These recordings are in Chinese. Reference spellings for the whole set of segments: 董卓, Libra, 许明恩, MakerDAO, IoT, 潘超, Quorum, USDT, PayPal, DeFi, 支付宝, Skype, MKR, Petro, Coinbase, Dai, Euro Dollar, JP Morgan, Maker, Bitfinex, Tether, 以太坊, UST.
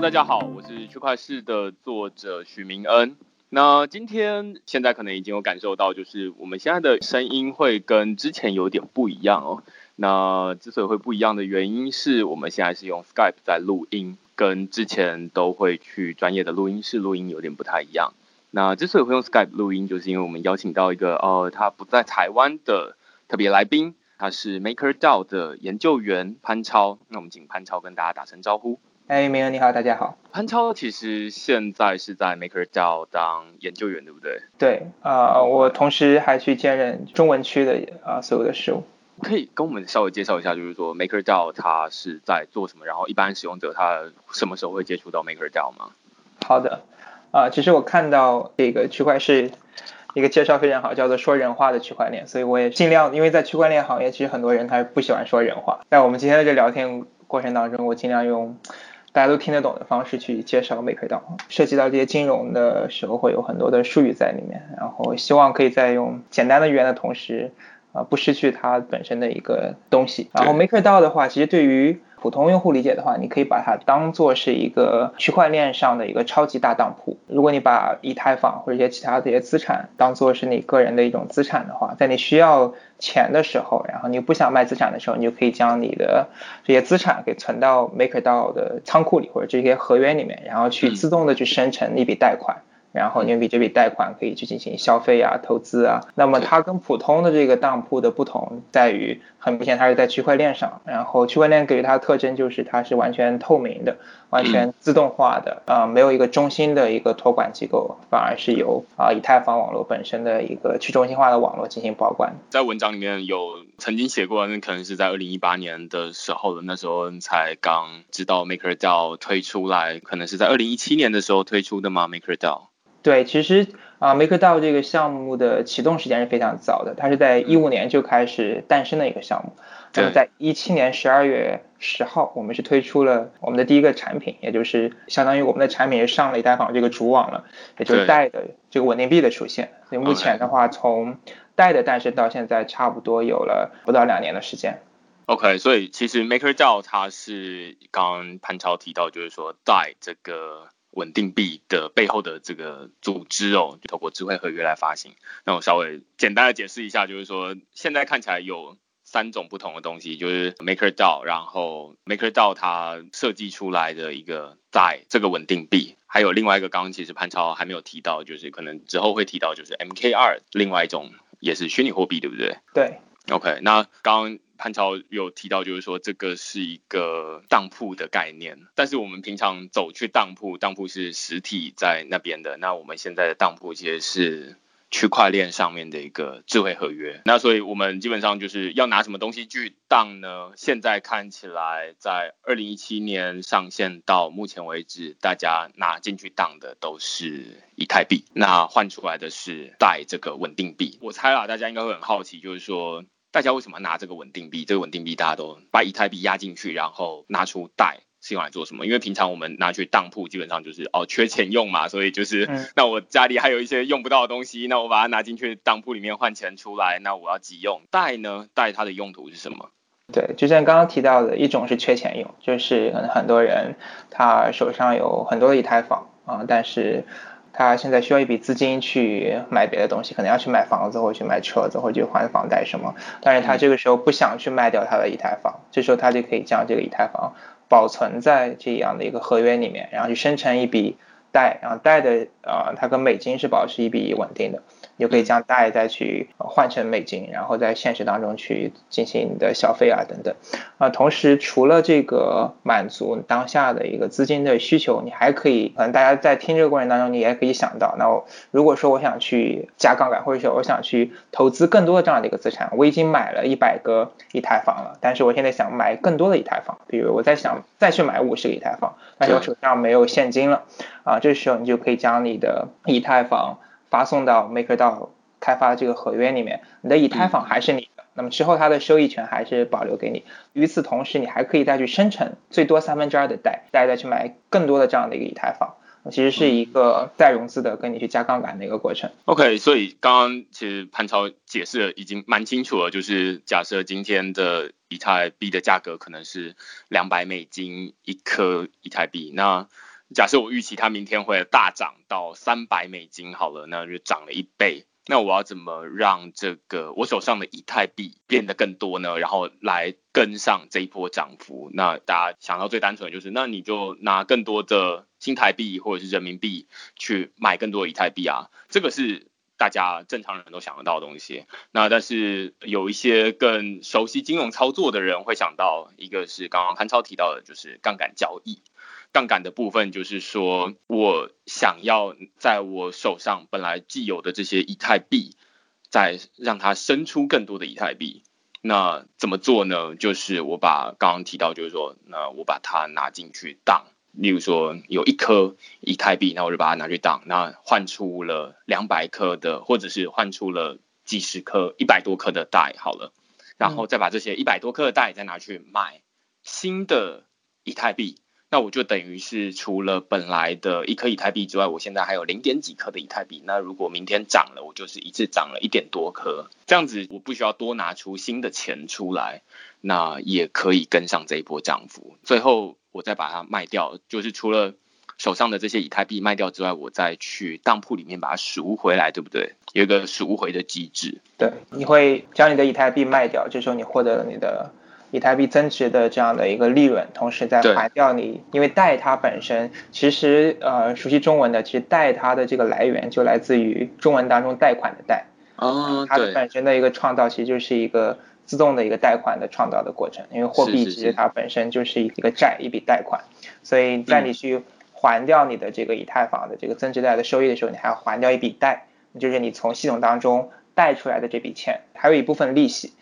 Hello， 大家好，我是区块市的作者许明恩。那今天现在可能已经有感受到，就是我们现在的声音会跟之前有点不一样哦。那之所以会不一样的原因是我们现在是用 Skype 在录音，跟之前都会去专业的录音室录音有点不太一样。那之所以会用 Skype 录音，就是因为我们邀请到一个他不在台湾的特别来宾，他是 MakerDAO 的研究员潘超。那我们请潘超跟大家打声招呼。哎，明恩你好，大家好。潘超其实现在是在 MakerDAO 当研究员，对不对？对，我同时还去兼任中文区的所有的事务。可以跟我们稍微介绍一下，就是说 MakerDAO 它是在做什么，然后一般使用者他什么时候会接触到 MakerDAO 吗？好的，其实我看到这个区块是一个介绍非常好，叫做说人话的区块链，所以我也尽量，因为在区块链行业其实很多人他不喜欢说人话，在我们今天的这聊天过程当中，我尽量用大家都听得懂的方式去介绍 MakerDAO， 涉及到这些金融的时候会有很多的术语在里面，然后希望可以在用简单的语言的同时不失去它本身的一个东西。然后 MakerDAO 的话，其实对于普通用户理解的话，你可以把它当做是一个区块链上的一个超级大当铺。如果你把以太坊或者一些其他的一些资产当做是你个人的一种资产的话，在你需要钱的时候，然后你不想卖资产的时候，你就可以将你的这些资产给存到 MakerDAO 的仓库里或者这些合约里面，然后去自动的去生成一笔贷款，然后你用这笔贷款可以去进行消费啊、投资啊。那么它跟普通的这个当铺的不同在于，很明显它是在区块链上，然后区块链给它的特征就是它是完全透明的、完全自动化的，没有一个中心的一个托管机构，反而是由以太坊网络本身的一个去中心化的网络进行保管。在文章里面有曾经写过，那可能是在2018年的时候了，那时候才刚知道 MakerDAO 推出来，可能是在2017年的时候推出的吗 ？MakerDAO对，其实MakerDAO 这个项目的启动时间是非常早的，它是在15年就开始诞生的一个项目。那么在17年12月10号，我们是推出了我们的第一个产品，也就是相当于我们的产品是上了以太坊这个主网了，也就是 Dai 的这个稳定币的出现。所以目前的话，从 Dai 的诞生到现在差不多有了不到2年的时间。OK， 所以其实 MakerDAO 它是刚刚潘超提到，就是说 Dai 这个稳定币的背后的这个组织哦，就透过智慧合约来发行。那我稍微简单的解释一下，就是说现在看起来有三种不同的东西，就是 MakerDAO， 然后 MakerDAO 它设计出来的一个在这个稳定币，还有另外一个刚刚其实潘超还没有提到，就是可能之后会提到，就是 MKR， 另外一种也是虚拟货币，对不对？对。OK， 那刚刚潘超有提到，就是说这个是一个当铺的概念，但是我们平常走去当铺，当铺是实体在那边的，那我们现在的当铺其实是区块链上面的一个智慧合约。那所以我们基本上就是要拿什么东西去当呢？现在看起来在2017年上线到目前为止，大家拿进去当的都是以太币，那换出来的是Dai这个稳定币。我猜啦，大家应该会很好奇，就是说大家为什么拿这个稳定币？这个稳定币大家都把以太币压进去，然后拿出Dai是用来做什么？因为平常我们拿去当铺基本上就是缺钱用嘛，所以就是那我家里还有一些用不到的东西，那我把它拿进去当铺里面换钱出来，那我要急用。Dai呢？Dai它的用途是什么？对，就像刚刚提到的，一种是缺钱用，就是可能很多人他手上有很多的以太坊但是他现在需要一笔资金去买别的东西，可能要去买房子或者去买车子或者去还房贷什么，但是他这个时候不想去卖掉他的以太坊，这时候他就可以将这个以太坊保存在这样的一个合约里面，然后去生成一笔贷，然后贷的它跟美金是保持一笔稳定的，你就可以将贷再去换成美金，然后在现实当中去进行你的消费啊等等。同时除了这个满足当下的一个资金的需求，你还可以，可能大家在听这个过程当中你也可以想到，那如果说我想去加杠杆，或者说我想去投资更多的这样的一个资产，我已经买了100个以太坊了，但是我现在想买更多的以太坊，比如我在想再去买50个以太坊，但是我手上没有现金了这时候你就可以将你的以太坊发送到 MakerDAO 开发这个合约里面，你的以太坊还是你的，那么之后它的收益权还是保留给你。与此同时，你还可以再去生成最多2/3的Dai，再去买更多的这样的一个以太坊，其实是一个再融资的跟你去加杠杆的一个过程。 OK， 所以刚刚其实潘超解释的已经蛮清楚了，就是假设今天的以太币的价格可能是200美金一颗以太币，那假设我预期它明天会大涨到$300好了，那就涨了一倍。那我要怎么让这个我手上的以太币变得更多呢？然后来跟上这一波涨幅。那大家想到最单纯的就是，那你就拿更多的新台币或者是人民币去买更多以太币啊，这个是大家正常人都想得到的东西。那但是有一些更熟悉金融操作的人会想到，一个是刚刚潘超提到的，就是杠杆交易。杠杆的部分就是说，我想要在我手上本来既有的这些以太币，再让它生出更多的以太币。那怎么做呢？就是我把刚刚提到，就是说，那我把它拿进去当，例如说有一颗以太币，那我就把它拿去当，那换出了200颗的，或者是换出了几十颗、100多颗的Dai好了，然后再把这些100多颗的Dai再拿去买新的以太币。那我就等于是除了本来的一颗以太币之外，我现在还有0.几颗的以太币。那如果明天涨了，我就是一次涨了1点多颗，这样子我不需要多拿出新的钱出来，那也可以跟上这一波涨幅。最后我再把它卖掉，就是除了手上的这些以太币卖掉之外，我再去当铺里面把它赎回来，对不对？有一个赎回的机制。对，你会将你的以太币卖掉，这时候你获得了你的以太币增值的这样的一个利润，同时在还掉你，因为Dai它本身其实熟悉中文的，其实Dai它的这个来源就来自于中文当中贷款的贷，它的本身的一个创造其实就是一个自动的一个贷款的创造的过程，因为货币其实它本身就是一个债，一笔贷款，所以在你去还掉你的这个以太坊的这个增值贷的收益的时候，你还要还掉一笔贷，就是你从系统当中贷出来的这笔钱，还有一部分利息。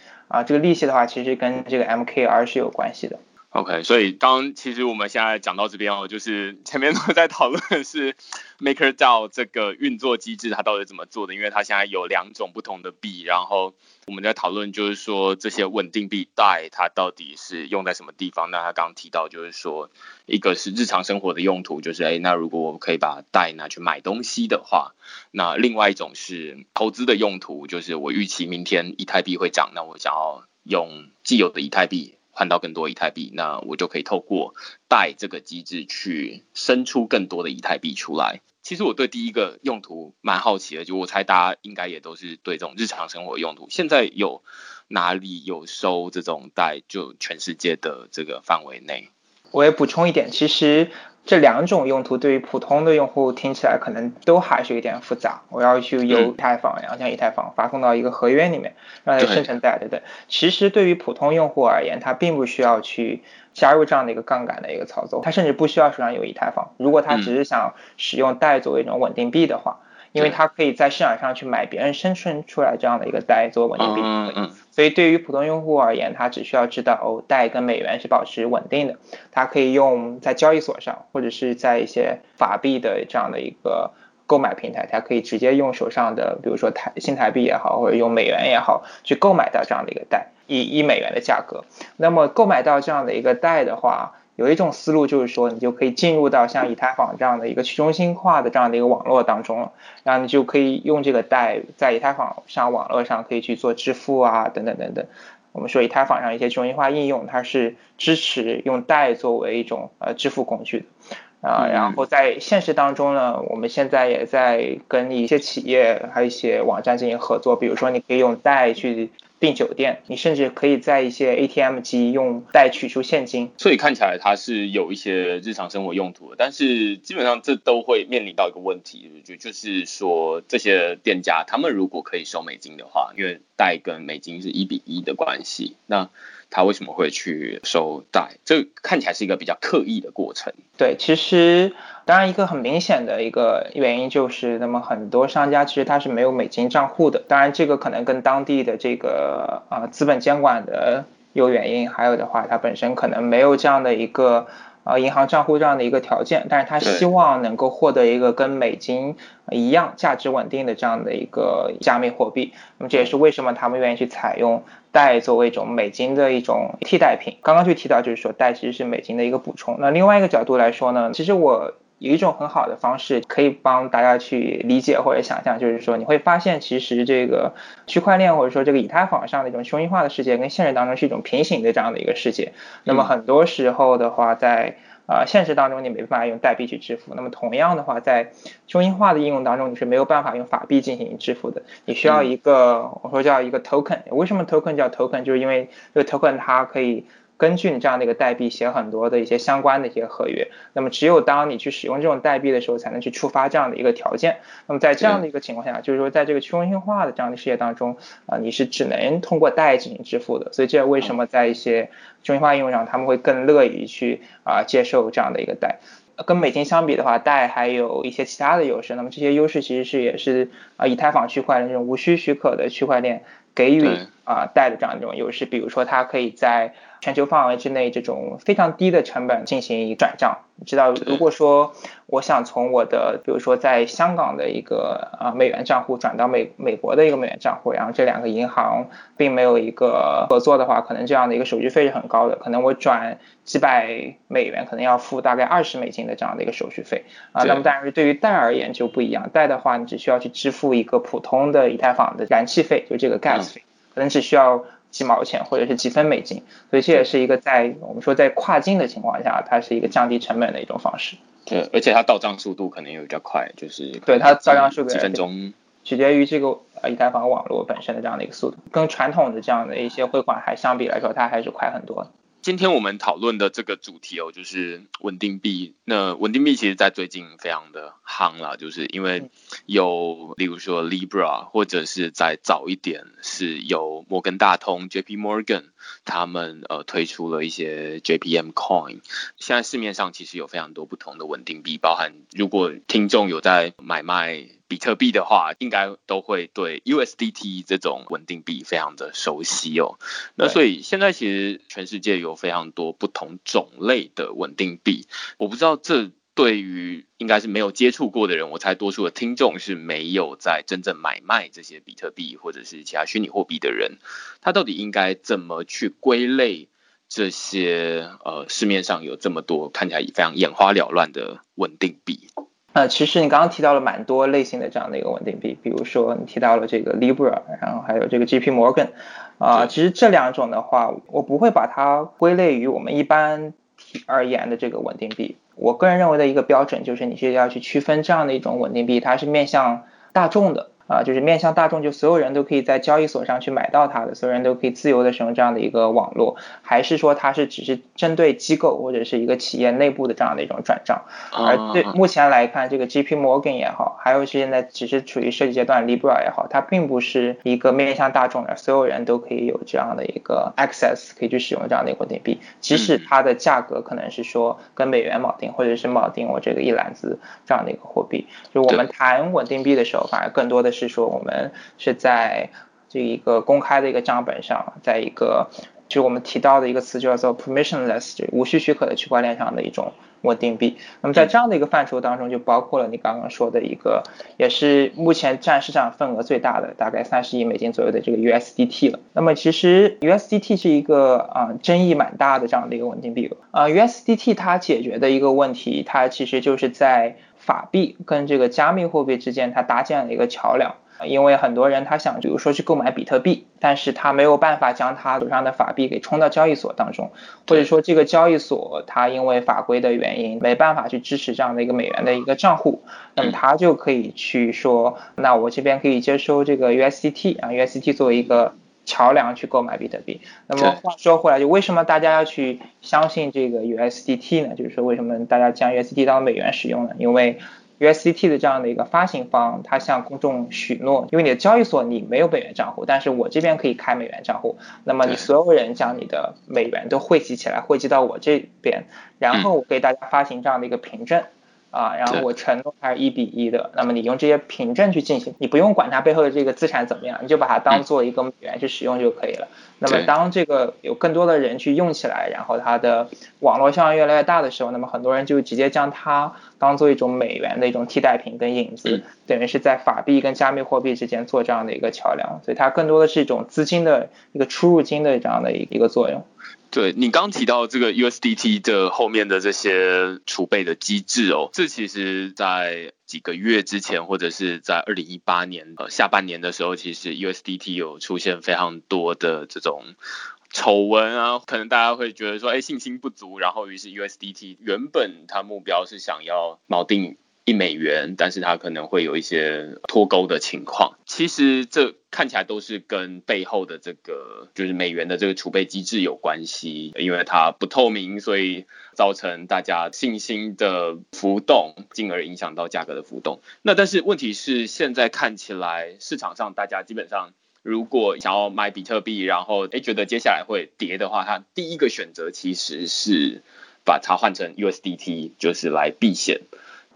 这个利息的话其实跟这个 MKR 是有关系的。 OK， 所以当其实我们现在讲到这边就是前面都在讨论的是 MakerDAO 这个运作机制它到底怎么做的，因为它现在有2种不同的币，然后我们在讨论就是说这些稳定币 Dai 它到底是用在什么地方。那他刚刚提到就是说，一个是日常生活的用途，就是那如果我可以把 Dai 拿去买东西的话，那另外一种是投资的用途，就是我预期明天以太币会涨，那我想要用既有的以太币换到更多以太币，那我就可以透过Dai这个机制去生出更多的以太币出来。其实我对第一个用途蛮好奇的，就我猜大家应该也都是对这种日常生活用途。现在有哪里有收这种Dai，就全世界的这个范围内？我也补充一点，其实这2种用途对于普通的用户听起来可能都还是有点复杂，我要去由以太坊，然后将以太坊发送到一个合约里面，让它生成Dai，对不对？其实对于普通用户而言，他并不需要去加入这样的一个杠杆的一个操作，他甚至不需要手上有以太坊。如果他只是想使用Dai作为一种稳定币的话，因为他可以在市场上去买别人生成出来这样的一个Dai作为稳定币，所以对于普通用户而言，他只需要知道Dai跟美元是保持稳定的，他可以用在交易所上或者是在一些法币的这样的一个购买平台，他可以直接用手上的比如说新台币也好，或者用美元也好，去购买到这样的一个Dai，以美元的价格。那么购买到这样的一个Dai的话，有一种思路就是说，你就可以进入到像以太坊这样的一个去中心化的这样的一个网络当中了，然后你就可以用这个Dai在以太坊上网络上可以去做支付啊等等等等。我们说以太坊上一些去中心化应用，它是支持用Dai作为一种支付工具的。然后在现实当中呢，我们现在也在跟一些企业还有一些网站进行合作，比如说你可以用Dai去订酒店，你甚至可以在一些 ATM 机用Dai取出现金。所以看起来它是有一些日常生活用途的，但是基本上这都会面临到一个问题，就是说这些店家他们如果可以收美金的话，因为Dai跟美金是1:1的关系，那他为什么会去收Dai？这看起来是一个比较刻意的过程。对，其实当然一个很明显的一个原因就是，那么很多商家其实他是没有美金账户的。当然这个可能跟当地的这个资本监管的有原因，还有的话他本身可能没有这样的一个银行账户这样的一个条件，但是他希望能够获得一个跟美金一样价值稳定的这样的一个加密货币。那么这也是为什么他们愿意去采用Dai作为一种美金的一种替代品。刚刚就提到就是说Dai其实是美金的一个补充。那另外一个角度来说呢，其实我有一种很好的方式可以帮大家去理解或者想象，就是说你会发现其实这个区块链或者说这个以太坊上的一种中心化的世界跟现实当中是一种平行的这样的一个世界。那么很多时候的话在现实当中你没办法用代币去支付，那么同样的话在中心化的应用当中你是没有办法用法币进行支付的，你需要一个我说叫一个 token。 为什么 token 叫 token， 就是因为这个 token 它可以根据你这样的一个代币写很多的一些相关的一些合约，那么只有当你去使用这种代币的时候才能去触发这样的一个条件。那么在这样的一个情况下，就是说在这个去中心化的这样的世界当中你是只能通过代进行支付的，所以这为什么在一些中心化应用上他们会更乐于去接受这样的一个代。跟美金相比的话，Dai还有一些其他的优势，那么这些优势其实是也是以太坊区块链这种无需许可的区块链给予Dai的这样一种优势，比如说它可以在全球范围之内这种非常低的成本进行一转账。你知道如果说我想从我的比如说在香港的一个美元账户转到美国的一个美元账户，然后这两个银行并没有一个合作的话，可能这样的一个手续费是很高的，可能我转几百美元可能要付大概20美金的这样的一个手续费那么但是对于Dai而言就不一样，Dai的话你只需要去支付一个普通的以太坊的燃气费，就这个 gas 费可能只需要几毛钱或者是几分美金，所以这也是一个在我们说在跨境的情况下它是一个降低成本的一种方式。对，而且它到账速度可能也比较快，就是对它到账速度几分钟，取决于这个以太坊网络本身的这样的一个速度，跟传统的这样的一些汇款还相比来说它还是快很多。今天我们讨论的这个主题就是稳定币。那稳定币其实在最近非常的夯啦，就是因为有例如说 Libra， 或者是再早一点是有摩根大通 JP Morgan 他们推出了一些 JPMCoin。 现在市面上其实有非常多不同的稳定币，包含如果听众有在买卖比特币的话，应该都会对 USDT 这种稳定币非常的熟悉哦。那所以现在其实全世界有非常多不同种类的稳定币，我不知道这对于应该是没有接触过的人，我猜多数的听众是没有在真正买卖这些比特币或者是其他虚拟货币的人，他到底应该怎么去归类这些市面上有这么多看起来非常眼花缭乱的稳定币？其实你刚刚提到了蛮多类型的这样的一个稳定币，比如说你提到了这个 Libra， 然后还有这个 JP Morgan， 其实这两种的话，我不会把它归类于我们一般而言的这个稳定币。我个人认为的一个标准就是你是要去区分这样的一种稳定币，它是面向大众的。就是面向大众，就所有人都可以在交易所上去买到它的，所有人都可以自由的使用这样的一个网络，还是说它是只是针对机构或者是一个企业内部的这样的一种转账？而对目前来看，这个 JP Morgan 也好，还有现在只是处于设计阶段 Libra 也好，它并不是一个面向大众的，所有人都可以有这样的一个 access， 可以去使用这样的一个稳定币，即使它的价格可能是说跟美元锚定，或者是锚定我这个一篮子这样的一个货币。就我们谈稳定币的时候，反而更多的是说我们是在这一个公开的一个账本上，在一个就是我们提到的一个词叫做 permissionless， 无需许可的区块链上的一种稳定币。那么在这样的一个范畴当中，就包括了你刚刚说的一个也是目前占市场份额最大的大概30亿美金左右的这个 USDT 了。那么其实 USDT 是一个争议蛮大的这样的一个稳定币USDT 它解决的一个问题，它其实就是在法币跟这个加密货币之间它搭建了一个桥梁。因为很多人他想比如说去购买比特币，但是他没有办法将他手上的法币给冲到交易所当中，或者说这个交易所他因为法规的原因没办法去支持这样的一个美元的一个账户，那么他就可以去说那我这边可以接收这个 USDT USDT 作为一个桥梁去购买比特币。那么话说回来，就为什么大家要去相信这个 USDT 呢？就是说为什么大家将 USDT 当美元使用呢？因为USDT 的这样的一个发行方他向公众许诺，因为你的交易所你没有美元账户，但是我这边可以开美元账户，那么你所有人将你的美元都汇集起来，汇集到我这边，然后我给大家发行这样的一个凭证然后我承诺它是1:1的，那么你用这些凭证去进行，你不用管它背后的这个资产怎么样，你就把它当做一个美元去使用就可以了。那么当这个有更多的人去用起来，然后它的网络效应越来越大的时候，那么很多人就直接将它当做一种美元的一种替代品跟影子，等于是在法币跟加密货币之间做这样的一个桥梁，所以它更多的是一种资金的一个出入金的这样的一个作用。对，你刚提到这个 USDT 的后面的这些储备的机制这其实在几个月之前，或者是在2018年下半年的时候，其实 USDT 有出现非常多的这种丑闻啊，可能大家会觉得说，信心不足，然后于是 USDT 原本它目标是想要锚定$1，但是它可能会有一些脱钩的情况。其实这看起来都是跟背后的这个就是美元的这个储备机制有关系，因为它不透明，所以造成大家信心的浮动，进而影响到价格的浮动。那但是问题是，现在看起来市场上大家基本上如果想要买比特币，然后觉得接下来会跌的话，它第一个选择其实是把它换成 USDT， 就是来避险。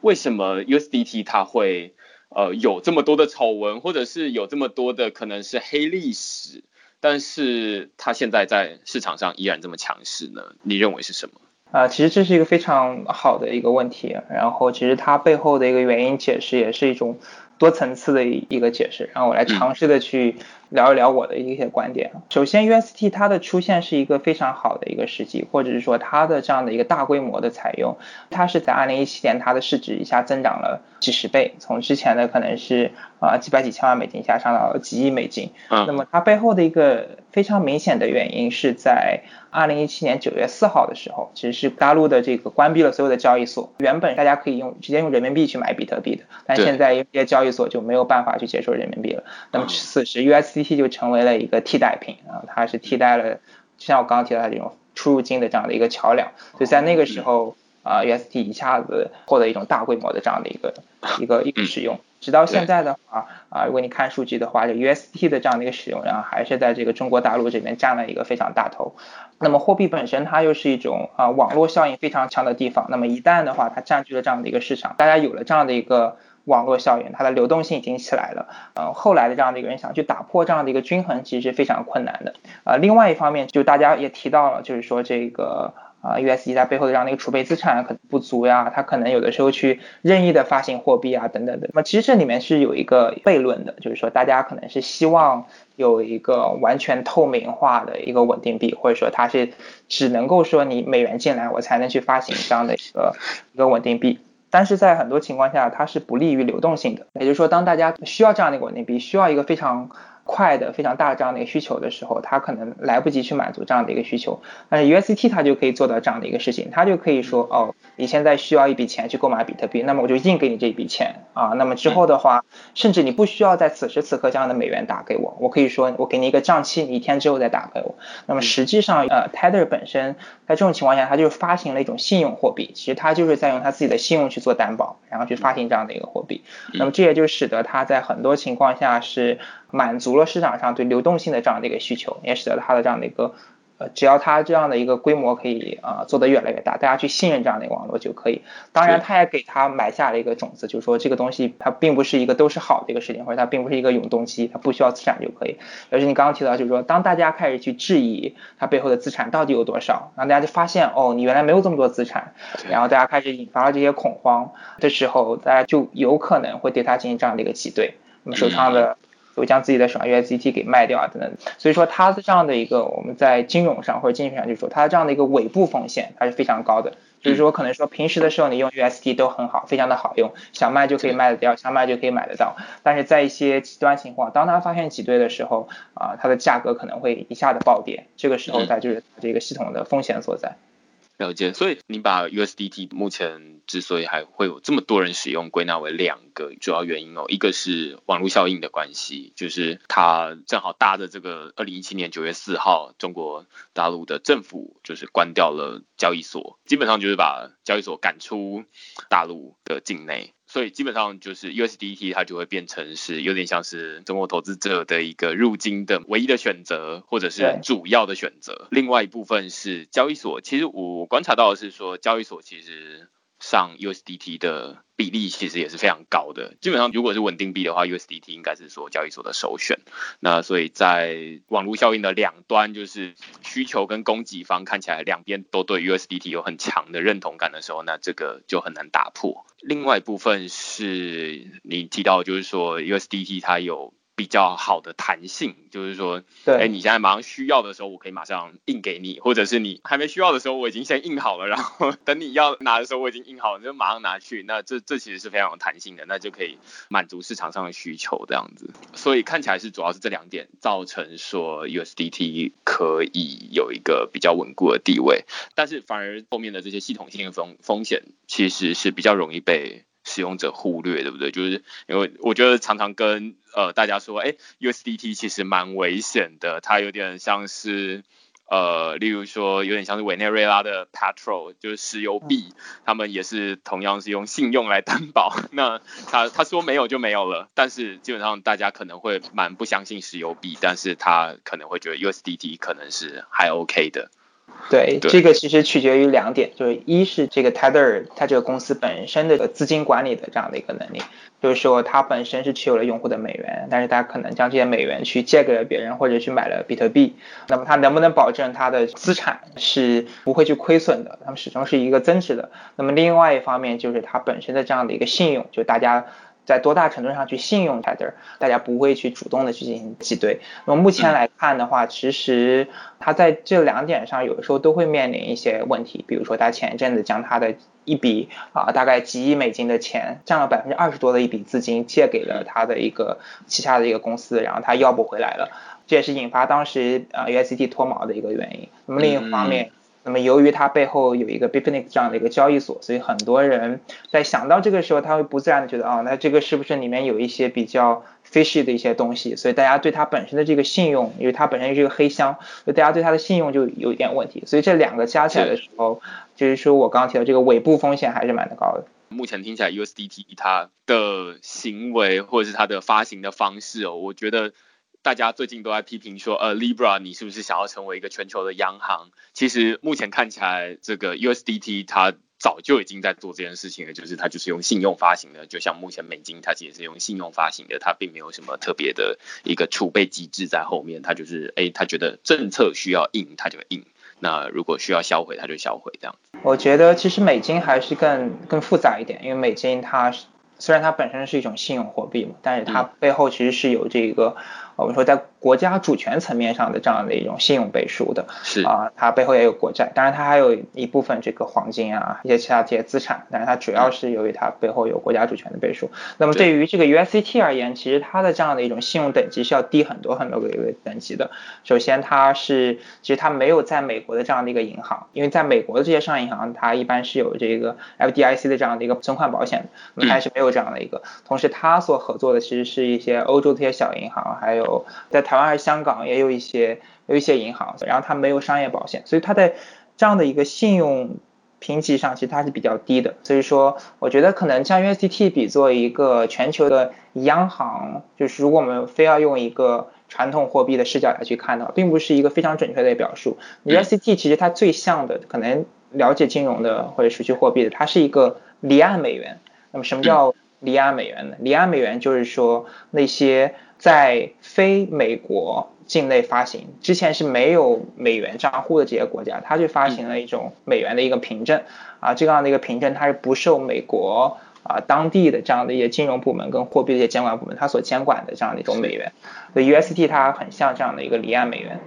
为什么 USDT 它会有这么多的丑闻，或者是有这么多的可能是黑历史，但是它现在在市场上依然这么强势呢？你认为是什么？其实这是一个非常好的一个问题，然后其实它背后的一个原因解释也是一种多层次的一个解释，然后我来尝试的去聊一聊我的一些观点。首先 USDT 它的出现是一个非常好的一个时机，或者是说它的这样的一个大规模的采用，它是在2017年它的市值一下增长了几十倍，从之前的可能是几百几千万美金一下上到几亿美金。那么它背后的一个非常明显的原因是在2017年9月4号的时候，其实是大陆的这个关闭了所有的交易所，原本大家可以直接用人民币去买比特币的，但现在有些交易所就没有办法去接受人民币了。那么此时 USDT 就成为了一个替代品，它是替代了就像我刚刚提到的这种出入金的这样的一个桥梁，所以在那个时候USDT 一下子获得一种大规模的这样的一个使用。直到现在的话如果你看数据的话，这 USDT 的这样的一个使用量还是在这个中国大陆这边占了一个非常大头。那么货币本身它又是一种网络效应非常强的地方，那么一旦的话它占据了这样的一个市场，大家有了这样的一个网络效应，它的流动性已经起来了，后来的这样的一个人想去打破这样的一个均衡其实是非常困难的。另外一方面就大家也提到了，就是说这个USDT 它背后的这样的一个储备资产可能不足呀，它可能有的时候去任意的发行货币啊等等的。那么其实这里面是有一个悖论的，就是说大家可能是希望有一个完全透明化的一个稳定币，或者说它是只能够说你美元进来我才能去发行这样的一个稳定币，但是在很多情况下它是不利于流动性的。也就是说当大家需要这样的一个稳定币，需要一个非常快的非常大的这样的一个需求的时候，它可能来不及去满足这样的一个需求，但是 USDT 它就可以做到这样的一个事情，它就可以说你现在需要一笔钱去购买比特币，那么我就硬给你这一笔钱那么之后的话甚至你不需要在此时此刻这样的美元打给我，我可以说我给你一个账期，你1天之后再打给我。那么实际上Tether 本身在这种情况下它就是发行了一种信用货币，其实它就是在用它自己的信用去做担保，然后去发行这样的一个货币。那么这也就使得它在很多情况下是满足了市场上对流动性的这样的一个需求，也使得它的这样的一个只要它这样的一个规模可以做得越来越大，大家去信任这样的一个网络就可以。当然它也给它埋下了一个种子，就是说这个东西它并不是一个都是好的一个事情，或者它并不是一个永动机，它不需要资产就可以。而是你刚刚提到就是说当大家开始去质疑它背后的资产到底有多少，然后大家就发现你原来没有这么多资产，然后大家开始引发了这些恐慌的时候，大家就有可能会对它进行这样的一个挤兑，那么手上的就将自己的手上 USDT 给卖掉啊等等。所以说它的这样的一个我们在金融上或者经济上就是说它的这样的一个尾部风险它是非常高的，就是说可能说平时的时候你用 USDT 都很好，非常的好用，想卖就可以卖得掉，想买就可以买得到，但是在一些极端情况当它发现挤兑的时候它的价格可能会一下子暴跌，这个时候它就是这个系统的风险所在。了解，所以你把 USDT 目前之所以还会有这么多人使用归纳为2个主要原因一个是网络效应的关系，就是它正好搭着这个2017年9月4号中国大陆的政府就是关掉了交易所，基本上就是把交易所赶出大陆的境内，所以基本上就是 USDT 它就会变成是有点像是中国投资者的一个入金的唯一的选择，或者是主要的选择。另外一部分是交易所，其实我观察到的是说交易所其实上 USDT 的比例其实也是非常高的，基本上如果是稳定币的话 USDT 应该是说交易所的首选。那所以在网络效应的两端，就是需求跟供给方看起来两边都对 USDT 有很强的认同感的时候，那这个就很难打破。另外一部分是你提到就是说 USDT 它有比较好的弹性，就是说你现在马上需要的时候我可以马上印给你，或者是你还没需要的时候我已经先印好了，然后等你要拿的时候我已经印好了，你就马上拿去，那 这其实是非常有弹性的，那就可以满足市场上的需求这样子。所以看起来是主要是这两点造成说 USDT 可以有一个比较稳固的地位，但是反而后面的这些系统性的风险其实是比较容易被使用者忽略，对不对？就是因为我觉得常常跟大家说，USDT 其实蛮危险的，它有点像是例如说有点像是委内瑞拉的 Petro， 就是石油币，他们也是同样是用信用来担保，那他说没有就没有了，但是基本上大家可能会蛮不相信石油币，但是他可能会觉得 USDT 可能是还 OK 的。对，这个其实取决于两点，就是一是这个 Tether 它这个公司本身的资金管理的这样的一个能力，就是说它本身是持有了用户的美元，但是它可能将这些美元去借给了别人或者去买了比特币，那么它能不能保证它的资产是不会去亏损的，它们始终是一个增值的。那么另外一方面就是它本身的这样的一个信用，就大家在多大程度上去信用 Tether， 大家不会去主动的去进行挤兑。那么目前来看的话，其实它在这两点上有的时候都会面临一些问题，比如说它前一阵子将它的一笔大概几亿美金的钱，占了20%多的一笔资金借给了它的一个旗下的一个公司，然后它要不回来了，这也是引发当时USDT 脱锚的一个原因。那么另一方面，那么由于它背后有一个 Bitfinex 这样的一个交易所，所以很多人在想到这个时候，他会不自然的觉得那这个是不是里面有一些比较 fishy 的一些东西，所以大家对它本身的这个信用，因为它本身是一个黑箱，所以大家对它的信用就有一点问题，所以这两个加起来的时候，就是说我刚刚提到这个尾部风险还是蛮高的。目前听起来 USDT 它的行为或者是它的发行的方式我觉得大家最近都在批评说Libra 你是不是想要成为一个全球的央行，其实目前看起来这个 USDT 它早就已经在做这件事情了，就是它就是用信用发行的，就像目前美金它其实是用信用发行的，它并没有什么特别的一个储备机制在后面，它就是它觉得政策需要印它就印，那如果需要销毁它就销毁这样子。我觉得其实美金还是更复杂一点，因为美金它虽然它本身是一种信用货币嘛，但是它背后其实是有这个我们说在国家主权层面上的这样的一种信用背书的，是它背后也有国债，当然它还有一部分这个黄金一些其他这些资产，但是它主要是由于它背后有国家主权的背书。那么对于这个 USDT 而言，其实它的这样的一种信用等级是要低很多很多个等级的。首先它是其实它没有在美国的这样的一个银行，因为在美国的这些商业银行它一般是有这个 FDIC 的这样的一个存款保险的，那么它是没有这样的一个。同时它所合作的其实是一些欧洲的一些小银行，还有在台湾还是香港也有一些银行，然后它没有商业保险，所以它在这样的一个信用评级上其实它是比较低的。所以说我觉得可能像 USDT 比作一个全球的央行，就是如果我们非要用一个传统货币的视角来去看的话，并不是一个非常准确的表述。 USDT 其实它最像的可能了解金融的或者储蓄货币的，它是一个离岸美元。那么什么叫离岸美元呢？离岸美元就是说那些在非美国境内发行之前是没有美元账户的这些国家，它就发行了一种美元的一个凭证这样的一个凭证它是不受美国当地的这样的一些金融部门跟货币的一些监管部门它所监管的这样的一种美元，所以 USDT 它很像这样的一个离岸美元。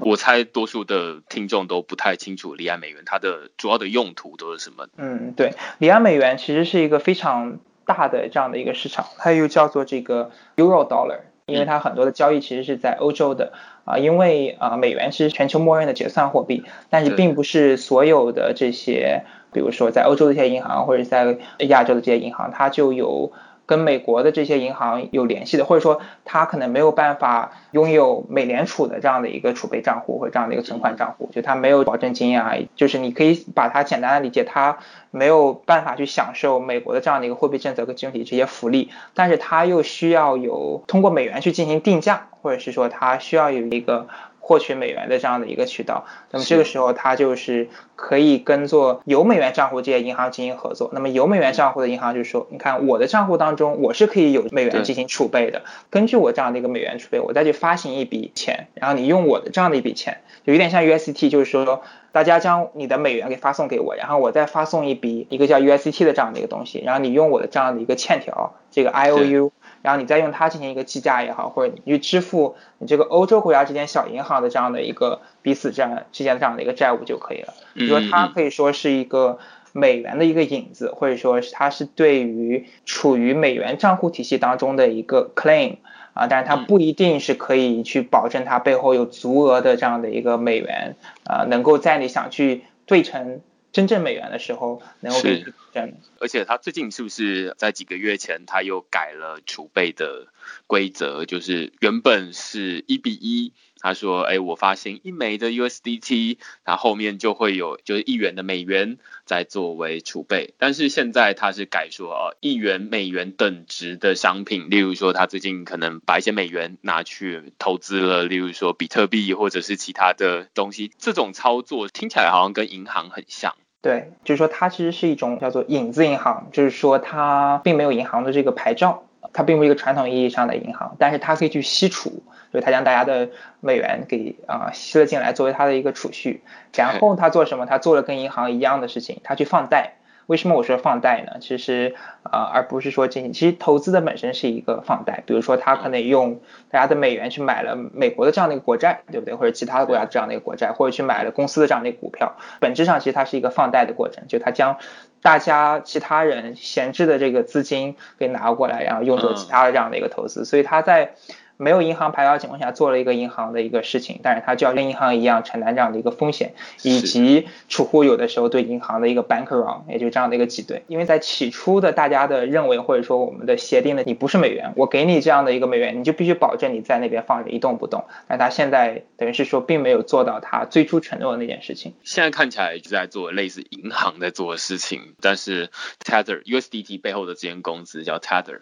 我猜多数的听众都不太清楚离岸美元它的主要的用途都是什么。对，离岸美元其实是一个非常大的这样的一个市场，它又叫做这个 Euro Dollar，因为它很多的交易其实是在欧洲的因为美元是全球默认的结算货币，但是并不是所有的这些比如说在欧洲的一些银行或者在亚洲的这些银行它就有跟美国的这些银行有联系的，或者说他可能没有办法拥有美联储的这样的一个储备账户或这样的一个存款账户，就他没有保证金就是你可以把它简单的理解，他没有办法去享受美国的这样的一个货币政策跟整体这些福利，但是他又需要有通过美元去进行定价，或者是说他需要有一个获取美元的这样的一个渠道，那么这个时候它就是可以跟做有美元账户这些银行进行合作。那么有美元账户的银行就是说，你看我的账户当中我是可以有美元进行储备的，根据我这样的一个美元储备我再去发行一笔钱，然后你用我的这样的一笔钱，就有点像 USDT， 就是说大家将你的美元给发送给我，然后我再发送一笔一个叫 USDT 的这样的一个东西，然后你用我的这样的一个欠条这个 IOU 然后你再用它进行一个计价也好，或者你去支付你这个欧洲国家之间小银行的这样的一个彼此之间的这样的一个债务就可以了。比如说它可以说是一个美元的一个影子，或者说它是对于处于美元账户体系当中的一个 claim 啊，但是它不一定是可以去保证它背后有足额的这样的一个美元啊，能够在你想去兑成真正美元的时候能够给这样。而且他最近是不是在几个月前他又改了储备的规则，就是原本是1:1，他说我发行1枚的 USDT， 他后面就会有就是1元的美元再作为储备，但是现在他是改说1元美元等值的商品，例如说他最近可能把一些美元拿去投资了，例如说比特币或者是其他的东西，这种操作听起来好像跟银行很像。对，就是说它其实是一种叫做影子银行，就是说它并没有银行的这个牌照，它并不是一个传统意义上的银行，但是它可以去吸储，就是它将大家的美元给吸了进来作为它的一个储蓄。然后它做什么？它做了跟银行一样的事情，它去放贷。为什么我说放贷呢？其实而不是说进行，其实投资的本身是一个放贷，比如说他可能用大家的美元去买了美国的这样的一个国债，对不对？或者其他的国家这样的一个国债，或者去买了公司的这样的一个股票，本质上其实它是一个放贷的过程，就他将大家其他人闲置的这个资金给拿过来，然后用作其他的这样的一个投资。所以他在没有银行牌照的情况下做了一个银行的一个事情，但是他就要跟银行一样承担这样的一个风险，以及储户有的时候对银行的一个 bank run， 也就是这样的一个挤兑。因为在起初的大家的认为或者说我们的协定的，你不是美元，我给你这样的一个美元，你就必须保证你在那边放着一动不动，但他现在等于是说并没有做到他最初承诺的那件事情。现在看起来就在做类似银行在做的事情，但是 Tether USDT 背后的这间公司叫 Tether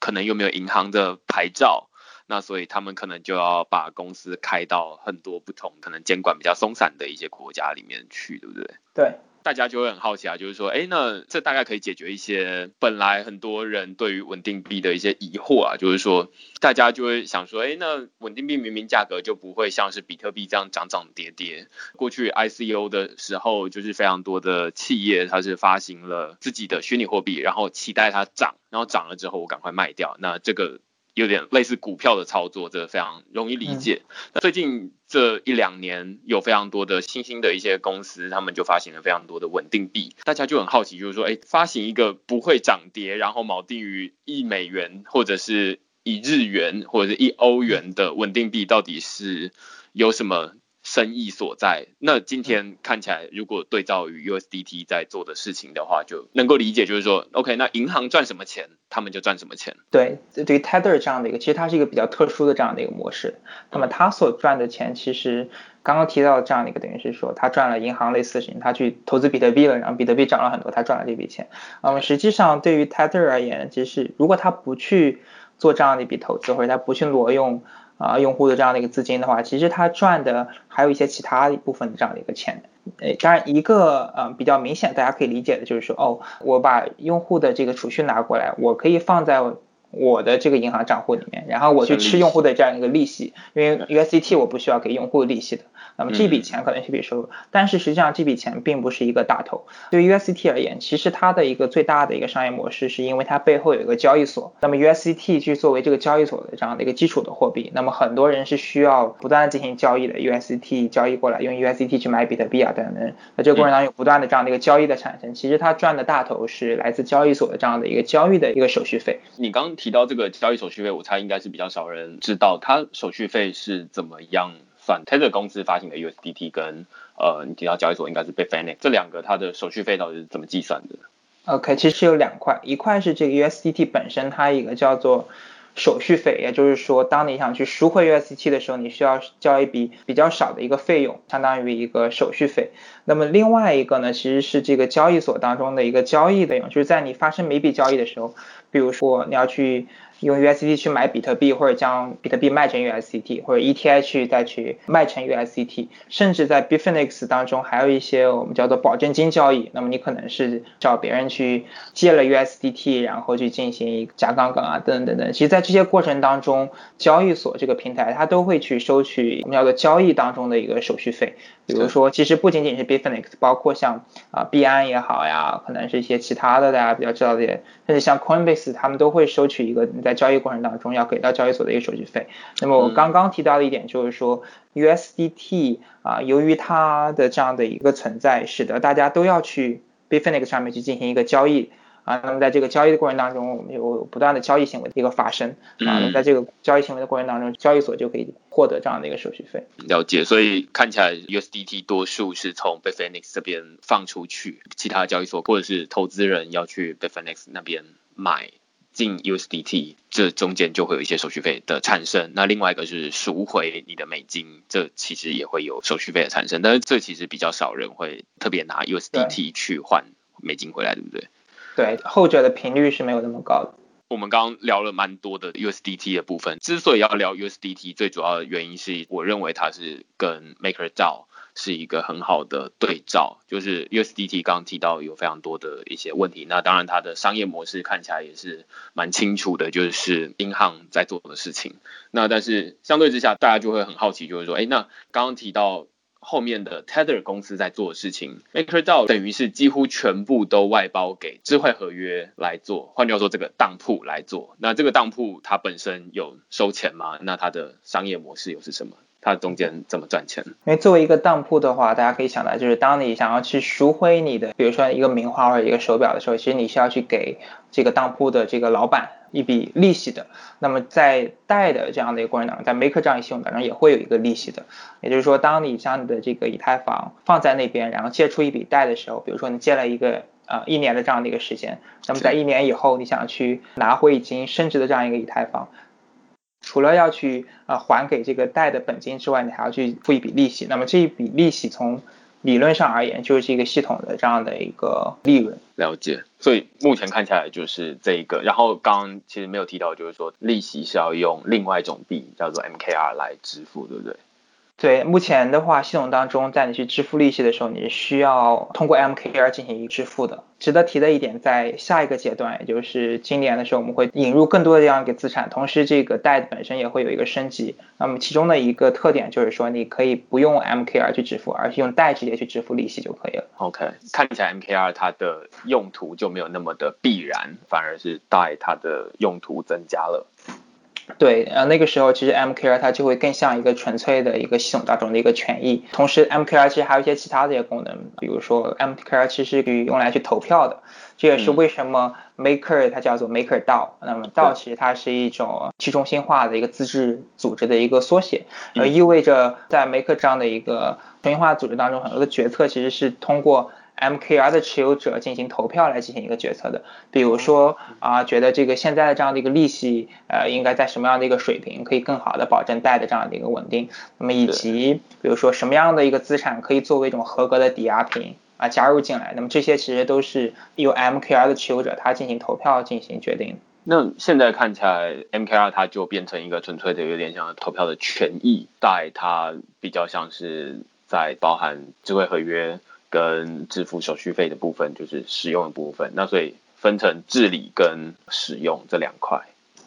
可能又没有银行的牌照，那所以他们可能就要把公司开到很多不同可能监管比较松散的一些国家里面去，对不对？对，大家就会很好奇啊，就是说那这大概可以解决一些本来很多人对于稳定币的一些疑惑啊，就是说大家就会想说那稳定币明明价格就不会像是比特币这样涨涨跌跌，过去 ICO 的时候就是非常多的企业它是发行了自己的虚拟货币，然后期待它涨，然后涨了之后我赶快卖掉，那这个有点类似股票的操作，这非常容易理解。最近这1-2年有非常多的新兴的一些公司，他们就发行了非常多的稳定币，大家就很好奇，就是说发行一个不会涨跌，然后锚定于1美元或者是1日元或者是1欧元的稳定币，到底是有什么生意所在？那今天看起来如果对照于 USDT 在做的事情的话，就能够理解，就是说 OK， 那银行赚什么钱他们就赚什么钱。对，对于 Tether 这样的一个，其实它是一个比较特殊的这样的一个模式，那么它所赚的钱其实刚刚提到这样的一个，等于是说他赚了银行类似的事情，他去投资比特币了，然后比特币涨了很多，他赚了这笔钱。实际上对于 Tether 而言，其实如果他不去做这样的一笔投资，或者他不去挪用用户的这样的一个资金的话，其实他赚的还有一些其他部分的这样的一个钱。当然一个比较明显大家可以理解的就是说，我把用户的这个储蓄拿过来，我可以放在我的这个银行账户里面，然后我去吃用户的这样一个利息，因为 USDT 我不需要给用户利息的，那么这笔钱可能是笔收入，但是实际上这笔钱并不是一个大头。对于 USDT 而言，其实它的一个最大的一个商业模式是因为它背后有一个交易所，那么 USDT 去作为这个交易所的这样的一个基础的货币，那么很多人是需要不断的进行交易的， USDT 交易过来，用 USDT 去买比特币啊等等，那这个过程当中有不断的这样的一个交易的产生，其实它赚的大头是来自交易所的这样的一个交易的一个手续费。你刚刚提到这个交易手续费，我猜应该是比较少人知道它手续费是怎么样算。 Tether 公司发行的 USDT 跟你提到交易所应该是 Bitfinex， 这两个它的手续费到底是怎么计算的？ OK， 其实有2块，一块是这个 USDT 本身它一个叫做手续费，也就是说当你想去赎回 USDT 的时候，你需要交一笔比较少的一个费用，相当于一个手续费。那么另外一个呢，其实是这个交易所当中的一个交易费用，就是在你发生每笔交易的时候，比如说你要去用 USDT 去买比特币，或者将比特币卖成 USDT， 或者 ETH 再去卖成 USDT， 甚至在 Bitfinex 当中还有一些我们叫做保证金交易，那么你可能是找别人去借了 USDT， 然后去进行加杠杆啊等等等。其实在这些过程当中，交易所这个平台它都会去收取我们叫做交易当中的一个手续费。比如说其实不仅仅是 Bitfinex， 包括像币安也好呀，可能是一些其他的大家比较知道的，甚至像 Coinbase 他们都会收取一个你在在交易过程当中要给到交易所的一个手续费。那么我刚刚提到的一点就是说 USDT 由于它的这样的一个存在，使得大家都要去 Bitfinex 上面去进行一个交易那么在这个交易的过程当中，我们有不断的交易行为的一个发生那么在这个交易行为的过程当中，交易所就可以获得这样的一个手续费。了解，所以看起来 USDT 多数是从 Bitfinex 这边放出去，其他交易所或者是投资人要去 Bitfinex 那边买进 USDT， 这中间就会有一些手续费的产生。那另外一个就是赎回你的美金，这其实也会有手续费的产生，但是这其实比较少人会特别拿 USDT 去换美金回来， 对不对？对，后者的频率是没有那么高的。我们刚刚聊了蛮多的 USDT 的部分，之所以要聊 USDT 最主要的原因是我认为它是跟 MakerDAO 是一个很好的对照，就是 USDT 刚刚提到有非常多的一些问题，那当然它的商业模式看起来也是蛮清楚的，就是银行在做的事情。那但是相对之下大家就会很好奇，就是说那刚刚提到后面的 Tether 公司在做的事情， MakerDAO 等于是几乎全部都外包给智慧合约来做，换句话说这个当铺来做。那这个当铺它本身有收钱吗？那它的商业模式又是什么？它中间怎么赚钱？因为作为一个当铺的话，大家可以想到就是当你想要去赎回你的比如说一个名画或者一个手表的时候，其实你是要去给这个当铺的这个老板一笔利息的。那么在Dai的这样的一个过程当中，在 Maker 这样一系统当中也会有一个利息的，也就是说当你将你的这个以太坊放在那边，然后借出一笔Dai的时候，比如说你借了一个一年的这样的一个时间，那么在一年以后你想去拿回已经升值的这样一个以太坊，除了要去还给这个Dai的本金之外，你还要去付一笔利息，那么这一笔利息从理论上而言就是一个系统的这样的一个利润。了解，所以目前看起来就是这一个。然后刚刚其实没有提到就是说利息是要用另外一种币叫做 MKR 来支付，对不对？对，目前的话系统当中在你去支付利息的时候，你需要通过 MKR 进行支付的。值得提的一点，在下一个阶段也就是今年的时候，我们会引入更多的这样一个资产，同时这个Dai本身也会有一个升级。那么其中的一个特点就是说你可以不用 MKR 去支付，而是用Dai直接去支付利息就可以了。 OK， 看起来 MKR 它的用途就没有那么的必然，反而是Dai它的用途增加了。对，那个时候其实 MKR 它就会更像一个纯粹的一个系统当中的一个权益。同时 MKR 其实还有一些其他的一些功能，比如说 MKR 其实是用来去投票的，这也是为什么 Maker 它叫做 MakerDAO。 那么 DAO 其实它是一种去中心化的一个自治组织的一个缩写，而意味着在 Maker 这样的一个中心化组织当中，很多的决策其实是通过MKR 的持有者进行投票来进行一个决策的。比如说觉得这个现在的这样的一个利息应该在什么样的一个水平可以更好的保证Dai的这样的一个稳定，那么以及比如说什么样的一个资产可以作为一种合格的抵押品加入进来，那么这些其实都是由 MKR 的持有者他进行投票进行决定的。那现在看起来 MKR 它就变成一个纯粹的有点像投票的权益，Dai它比较像是在包含智慧合约跟支付手续费的部分，就是使用的部分。那所以分成治理跟使用这两块。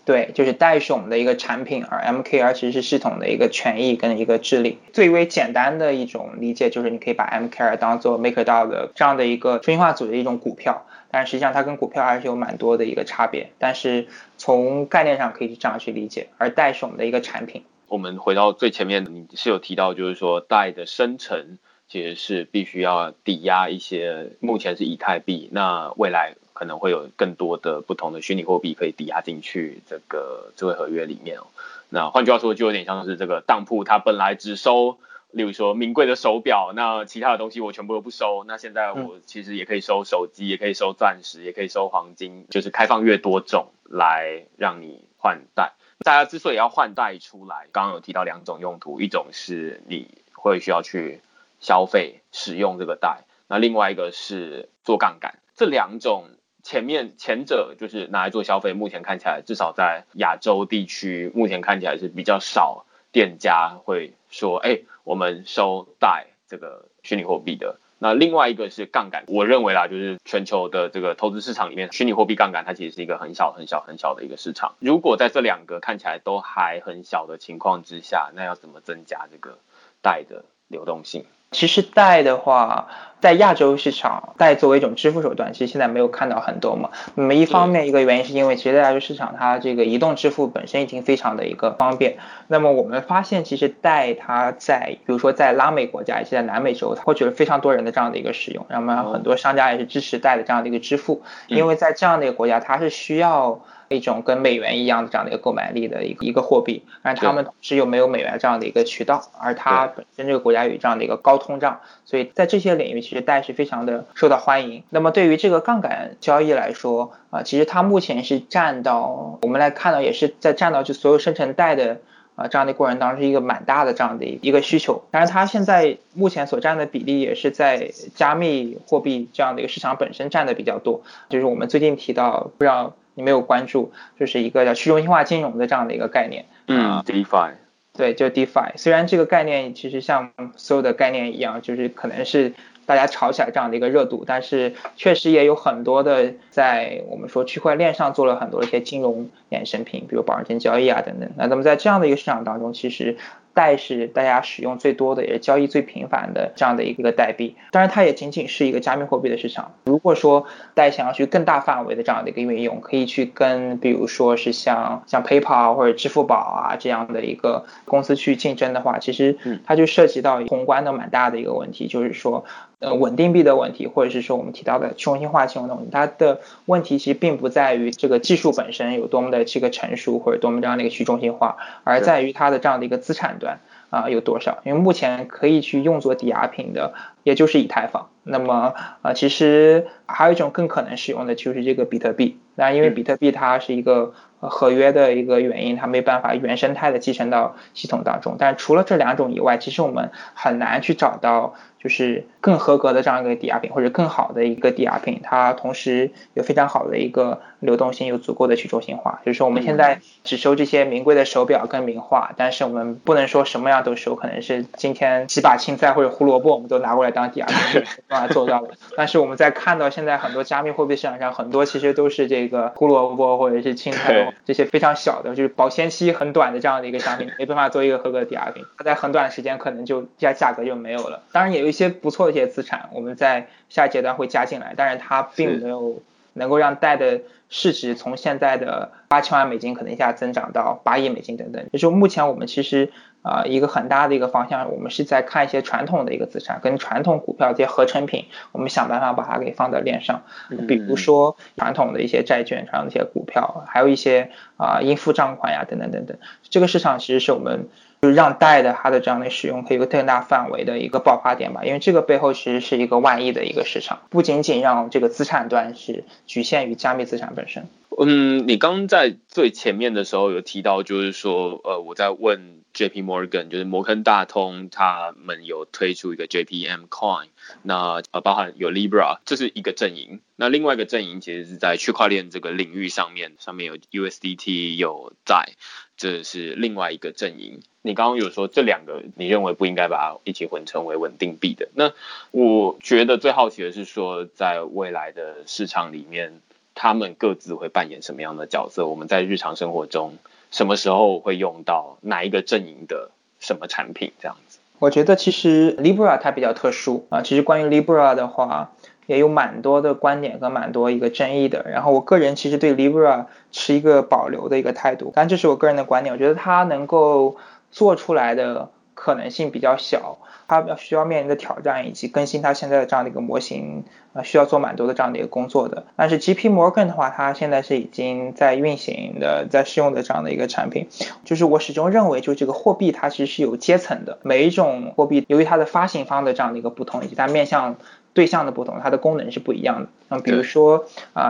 对，就是Dai是我们的一个产品，而 MKR 其实是系统的一个权益跟一个治理。最为简单的一种理解就是你可以把 MKR 当做 MakerDAO 的这样的一个中心化组织的一种股票，但实际上它跟股票还是有蛮多的一个差别，但是从概念上可以这样去理解。而Dai是我们的一个产品。我们回到最前面，你是有提到就是说Dai的生成其实是必须要抵押一些，目前是以太币，那未来可能会有更多的不同的虚拟货币可以抵押进去这个智慧合约里面。那换句话说就有点像是这个当铺它本来只收例如说名贵的手表，那其他的东西我全部都不收，那现在我其实也可以收手机，也可以收钻石，也可以收黄金，就是开放越多种来让你换Dai。大家之所以要换Dai出来，刚刚有提到两种用途，一种是你会需要去消费使用这个Dai，那另外一个是做杠杆。这两种前者就是拿来做消费，目前看起来至少在亚洲地区目前看起来是比较少店家会说我们收Dai这个虚拟货币的。那另外一个是杠杆，我认为啦，就是全球的这个投资市场里面，虚拟货币杠杆它其实是一个很小很小很小的一个市场。如果在这两个看起来都还很小的情况之下，那要怎么增加这个Dai的流动性？其实Dai的话在亚洲市场Dai作为一种支付手段其实现在没有看到很多嘛。那么一方面一个原因是因为其实在亚洲市场它这个移动支付本身已经非常的一个方便，那么我们发现其实Dai它在比如说在拉美国家以及在南美洲它获取了非常多人的这样的一个使用，那么很多商家也是支持Dai的这样的一个支付，因为在这样的一个国家它是需要一种跟美元一样的这样的一个购买力的一个货币，而他们是又没有美元这样的一个渠道，而它本身这个国家有这样的一个高通胀，所以在这些领域其实Dai是非常的受到欢迎。那么对于这个杠杆交易来说其实它目前是占到我们来看到也是在占到就所有生成Dai的这样的过程当中是一个蛮大的这样的一个需求，但是它现在目前所占的比例也是在加密货币这样的一个市场本身占的比较多，就是我们最近提到不知道你没有关注，就是一个叫去中心化金融的这样的一个概念。DeFi。对，就 DeFi。虽然这个概念其实像所有的概念一样，就是可能是大家炒起来这样的一个热度，但是确实也有很多的在我们说区块链上做了很多一些金融衍生品，比如保证金交易啊等等。那么在这样的一个市场当中，其实Dai是大家使用最多的也是交易最频繁的这样的一个代币，当然它也仅仅是一个加密货币的市场。如果说Dai想要去更大范围的这样的一个运用，可以去跟比如说是像 PayPal 或者支付宝啊这样的一个公司去竞争的话，其实它就涉及到宏观的蛮大的一个问题，就是说稳定币的问题，或者是说我们提到的去中心化金融的问题，它的问题其实并不在于这个技术本身有多么的这个成熟或者多么这样的一个去中心化，而在于它的这样的一个资产端有多少。因为目前可以去用作抵押品的也就是以太坊，那么其实还有一种更可能使用的就是这个比特币，那因为比特币它是一个合约的一个原因，它没办法原生态的继承到系统当中，但除了这两种以外，其实我们很难去找到就是更合格的这样一个抵押品或者更好的一个抵押品，它同时有非常好的一个流动性，有足够的去中心化。就是说我们现在只收这些名贵的手表跟名画，但是我们不能说什么样都收，可能是今天几把青菜或者胡萝卜我们都拿过来当抵押品办法做到了。但是我们在看到现在很多加密货币市场上很多其实都是这个胡萝卜或者是青菜这些非常小的就是保鲜期很短的这样的一个商品没办法做一个合格的抵押品，它在很短的时间可能就这价格就没有了。当然也有一些不错的一些资产我们在下一阶段会加进来，但是它并没有能够让Dai的市值从现在的$80,000,000可能一下增长到$8亿等等。就是目前我们其实一个很大的一个方向，我们是在看一些传统的一个资产跟传统股票这些合成品，我们想办法把它给放到链上，比如说传统的一些债券、传统的一些股票，还有一些应付账款呀等等等等。这个市场其实是我们就让Dai的它的这样的使用可以有个更大范围的一个爆发点吧，因为这个背后其实是一个万亿的一个市场，不仅仅让这个资产端是局限于加密资产本身。你刚刚在最前面的时候有提到，就是说我在问 JP Morgan 就是摩根大通他们有推出一个 JPMCoin， 那包含有 Libra， 这是一个阵营，那另外一个阵营其实是在区块链这个领域上面有 USDT 有Dai，这是另外一个阵营。你刚刚有说这两个你认为不应该把它一起混成为稳定币的，那我觉得最好奇的是说在未来的市场里面他们各自会扮演什么样的角色，我们在日常生活中什么时候会用到哪一个阵营的什么产品这样子。我觉得其实 Libra 它比较特殊其实关于 Libra 的话也有蛮多的观点跟蛮多一个争议的，然后我个人其实对 Libra 持一个保留的一个态度，但这是我个人的观点，我觉得它能够做出来的可能性比较小，它需要面临的挑战以及更新它现在的这样的一个模型需要做蛮多的这样的一个工作的。但是 JP Morgan 的话它现在是已经在运行的在试用的这样的一个产品，就是我始终认为就这个货币它其实是有阶层的，每一种货币由于它的发行方的这样的一个不同以及它面向对象的不同，它的功能是不一样的。那比如说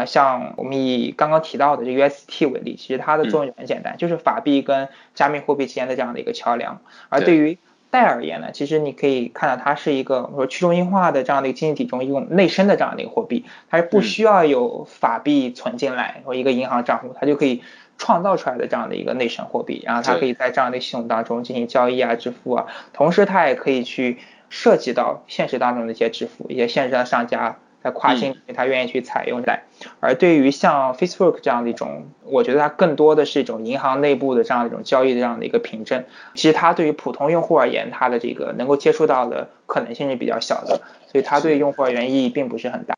像我们以刚刚提到的这 USDT 为例，其实它的作用很简单就是法币跟加密货币之间的这样的一个桥梁。而对于Dai而言呢，其实你可以看到它是一个我说去中心化的这样的一个经济体中一种内生的这样的一个货币，它是不需要有法币存进来或一个银行账户，它就可以创造出来的这样的一个内生货币，然后它可以在这样的系统当中进行交易啊支付啊，同时它也可以去涉及到现实当中的一些支付，一些现实的商家它跨境它愿意去采用Dai。而对于像 Facebook 这样的一种，我觉得它更多的是一种银行内部的这样一种交易的这样的一个凭证。其实它对于普通用户而言，它的这个能够接触到的可能性是比较小的，所以它对用户而言意义并不是很大。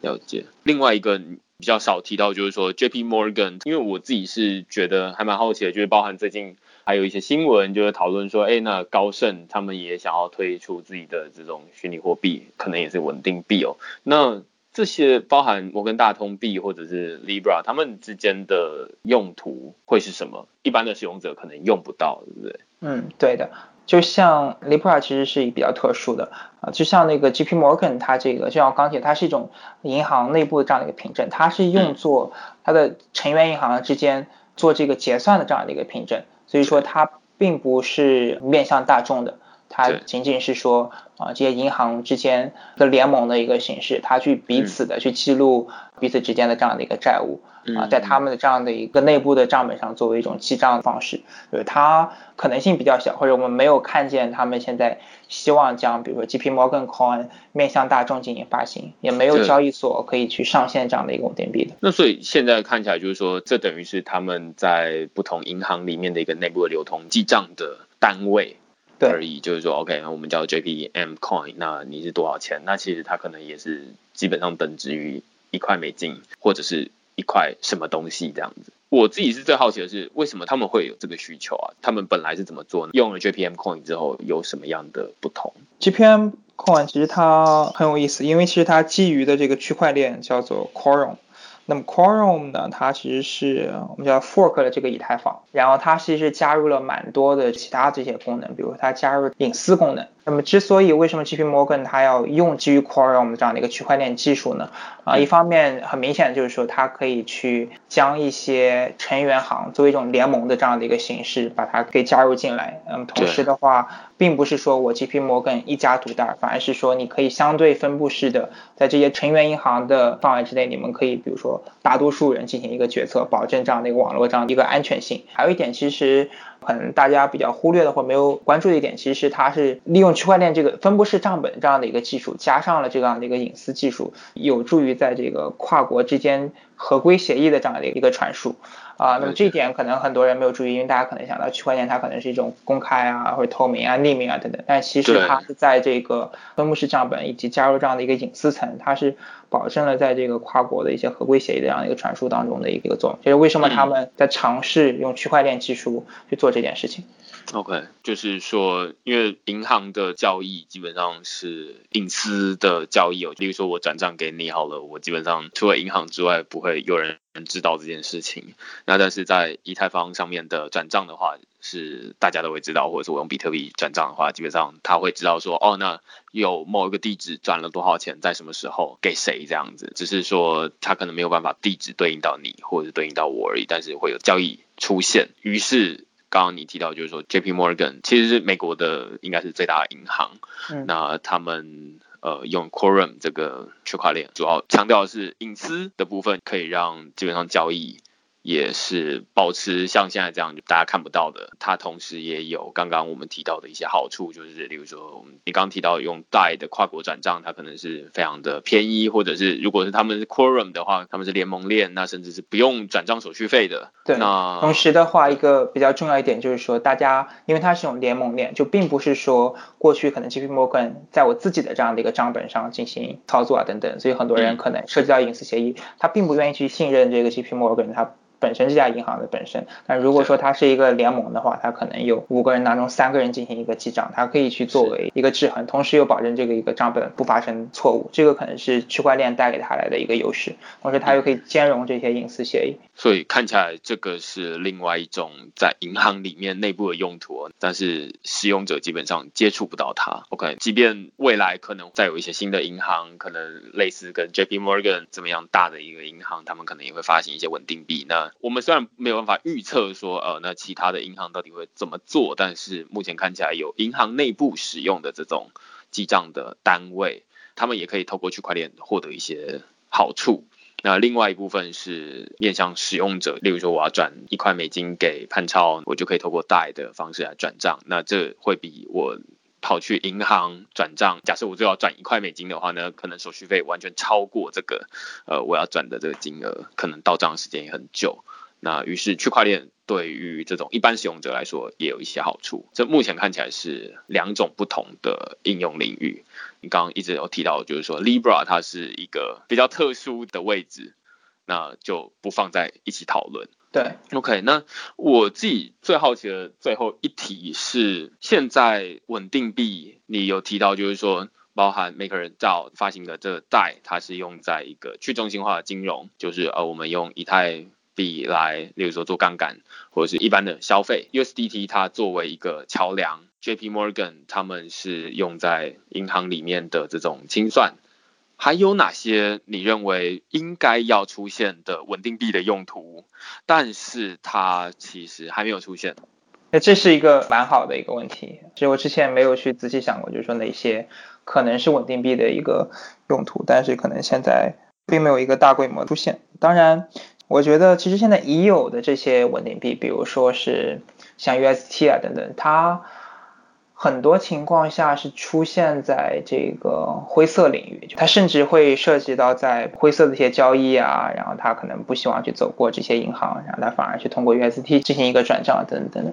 了解。另外一个比较少提到就是说 JP Morgan， 因为我自己是觉得还蛮好奇的，就是包含最近还有一些新闻就是讨论说，哎，那高盛他们也想要推出自己的这种虚拟货币，可能也是稳定币哦。那这些包含摩根大通币或者是 Libra， 他们之间的用途会是什么？一般的使用者可能用不到，对不对？嗯，对的。就像 Libra 其实是比较特殊的啊，就像那个 JP Morgan， 它这个就像钢铁，它是一种银行内部的这样的一个凭证，它是用作它的成员银行之间做这个结算的这样的一个凭证，所以说它并不是面向大众的，它仅仅是说啊这些银行之间的联盟的一个形式，它去彼此的去记录彼此之间的这样的一个债务。啊，在他们的这样的一个内部的账本上作为一种记账方式，就是它可能性比较小，或者我们没有看见他们现在希望将比如说 JP Morgan Coin 面向大众进行发行，也没有交易所可以去上线这样的一个稳定币的。那所以现在看起来就是说，这等于是他们在不同银行里面的一个内部的流通记账的单位而已，就是说 OK 我们叫 JPMCoin， 那你是多少钱，那其实它可能也是基本上等值于$1或者是一块什么东西这样子。我自己是最好奇的是，为什么他们会有这个需求啊？他们本来是怎么做呢？用了 JPM Coin 之后有什么样的不同？ JPM Coin 其实它很有意思，因为其实它基于的这个区块链叫做 Quorum， 那么 Quorum 呢，它其实是我们叫 fork 的这个以太坊，然后它其实加入了蛮多的其他这些功能，比如它加入隐私功能。那么之所以为什么 JP Morgan 它要用基于 Quorum 这样的一个区块链技术呢？啊，一方面很明显就是说它可以去将一些成员行作为一种联盟的这样的一个形式把它给加入进来。那么同时的话，并不是说我 JP Morgan 一家独大，反而是说你可以相对分布式的在这些成员银行的范围之内，你们可以比如说大多数人进行一个决策，保证这样的一个网络这样的一个安全性。还有一点其实可能大家比较忽略的或没有关注的一点，其实它是利用区块链这个分布式账本这样的一个技术，加上了这样的一个隐私技术，有助于在这个跨国之间合规协议的这样的一个传输啊。那么这一点可能很多人没有注意，因为大家可能想到区块链它可能是一种公开啊或者透明啊匿名啊等等，但其实它是在这个分布式账本以及加入这样的一个隐私层，它是保证了在这个跨国的一些合规协议的这样的一个传输当中的一个作用，就是为什么他们在尝试用区块链技术去做这件事情。OK， 就是说因为银行的交易基本上是隐私的交易，例如说我转账给你好了，我基本上除了银行之外不会有人知道这件事情。那但是在以太坊上面的转账的话是大家都会知道，或者是我用比特币转账的话基本上他会知道说，哦，那有某一个地址转了多少钱，在什么时候给谁这样子，只是说他可能没有办法地址对应到你或者是对应到我而已，但是会有交易出现。于是刚刚你提到就是说 JP Morgan 其实是美国的应该是最大的银行，那他们用 Quorum 这个区块链主要强调的是隐私的部分，可以让基本上交易也是保持像现在这样大家看不到的。它同时也有刚刚我们提到的一些好处，就是例如说你刚刚提到用 Dai 的跨国转账，它可能是非常的便宜，或者是如果是他们是 Quorum 的话，他们是联盟链，那甚至是不用转账手续费的。对，那同时的话一个比较重要一点就是说，大家因为它是用联盟链，就并不是说过去可能 JP Morgan 在我自己的这样的一个账本上进行操作啊等等，所以很多人可能涉及到隐私协议，他并不愿意去信任这个 JP Morgan 他本身这家银行的本身。但如果说它是一个联盟的话，它可能有5个人当中3个人进行一个记账，它可以去作为一个制衡，同时又保证这个一个账本不发生错误，这个可能是区块链带给它来的一个优势，同时它又可以兼容这些隐私协议。所以看起来这个是另外一种在银行里面内部的用途，但是使用者基本上接触不到它。 OK， 即便未来可能再有一些新的银行，可能类似跟 JP Morgan 这么样大的一个银行，他们可能也会发行一些稳定币，那我们虽然没有办法预测说那其他的银行到底会怎么做，但是目前看起来有银行内部使用的这种记账的单位，他们也可以透过区块链获得一些好处。那另外一部分是面向使用者，例如说我要转$1给潘超，我就可以透过Dai的方式来转账，那这会比我跑去银行转账，假设我最后要转$1的话呢，可能手续费完全超过这个我要转的这个金额，可能到账的时间也很久。那于是区块链对于这种一般使用者来说也有一些好处，这目前看起来是两种不同的应用领域。你刚刚一直有提到就是说 Libra 它是一个比较特殊的位置，那就不放在一起讨论。对 ，OK， 那我自己最好奇的最后一题是，现在稳定币你有提到就是说包含 MakerDAO 发行的这个 Dai， 它是用在一个去中心化的金融，就是我们用以太币来例如说做杠杆或者是一般的消费， USDT 它作为一个桥梁， JP Morgan 他们是用在银行里面的这种清算，还有哪些你认为应该要出现的稳定币的用途，但是它其实还没有出现？这是一个蛮好的一个问题，其实我之前没有去仔细想过，就是说哪些可能是稳定币的一个用途，但是可能现在并没有一个大规模出现。当然我觉得其实现在已有的这些稳定币，比如说是像 UST 啊等等，它很多情况下是出现在这个灰色领域，它甚至会涉及到在灰色的一些交易啊，然后它可能不希望去走过这些银行，然后它反而去通过 UST 进行一个转账等等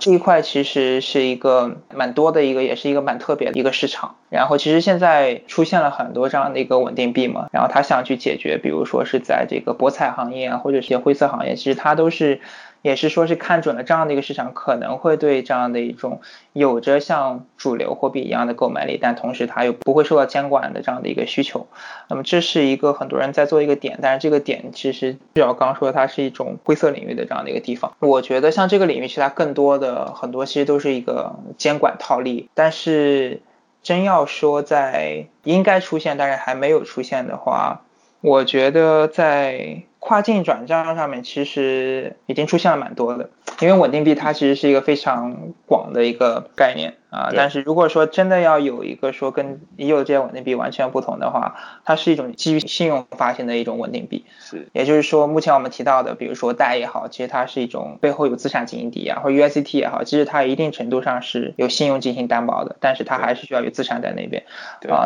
这一块其实是一个蛮多的一个，也是一个蛮特别的一个市场。然后其实现在出现了很多这样的一个稳定币嘛，然后他想去解决比如说是在这个博彩行业啊，或者是灰色行业，其实他都是也是说是看准了这样的一个市场，可能会对这样的一种有着像主流货币一样的购买力，但同时它又不会受到监管的这样的一个需求。那么这是一个很多人在做一个点，但是这个点其实至少刚说它是一种灰色领域的这样的一个地方。我觉得像这个领域其实它更多的很多其实都是一个监管套利，但是真要说在应该出现但是还没有出现的话，我觉得在跨境转账上面其实已经出现了蛮多的，因为稳定币它其实是一个非常广的一个概念啊。但是如果说真的要有一个说跟已有这些稳定币完全不同的话，它是一种基于信用发行的一种稳定币，是，也就是说目前我们提到的比如说Dai也好，其实它是一种背后有资产进行抵押，或者 USDT 也好，其实它一定程度上是有信用进行担保的，但是它还是需要有资产在那边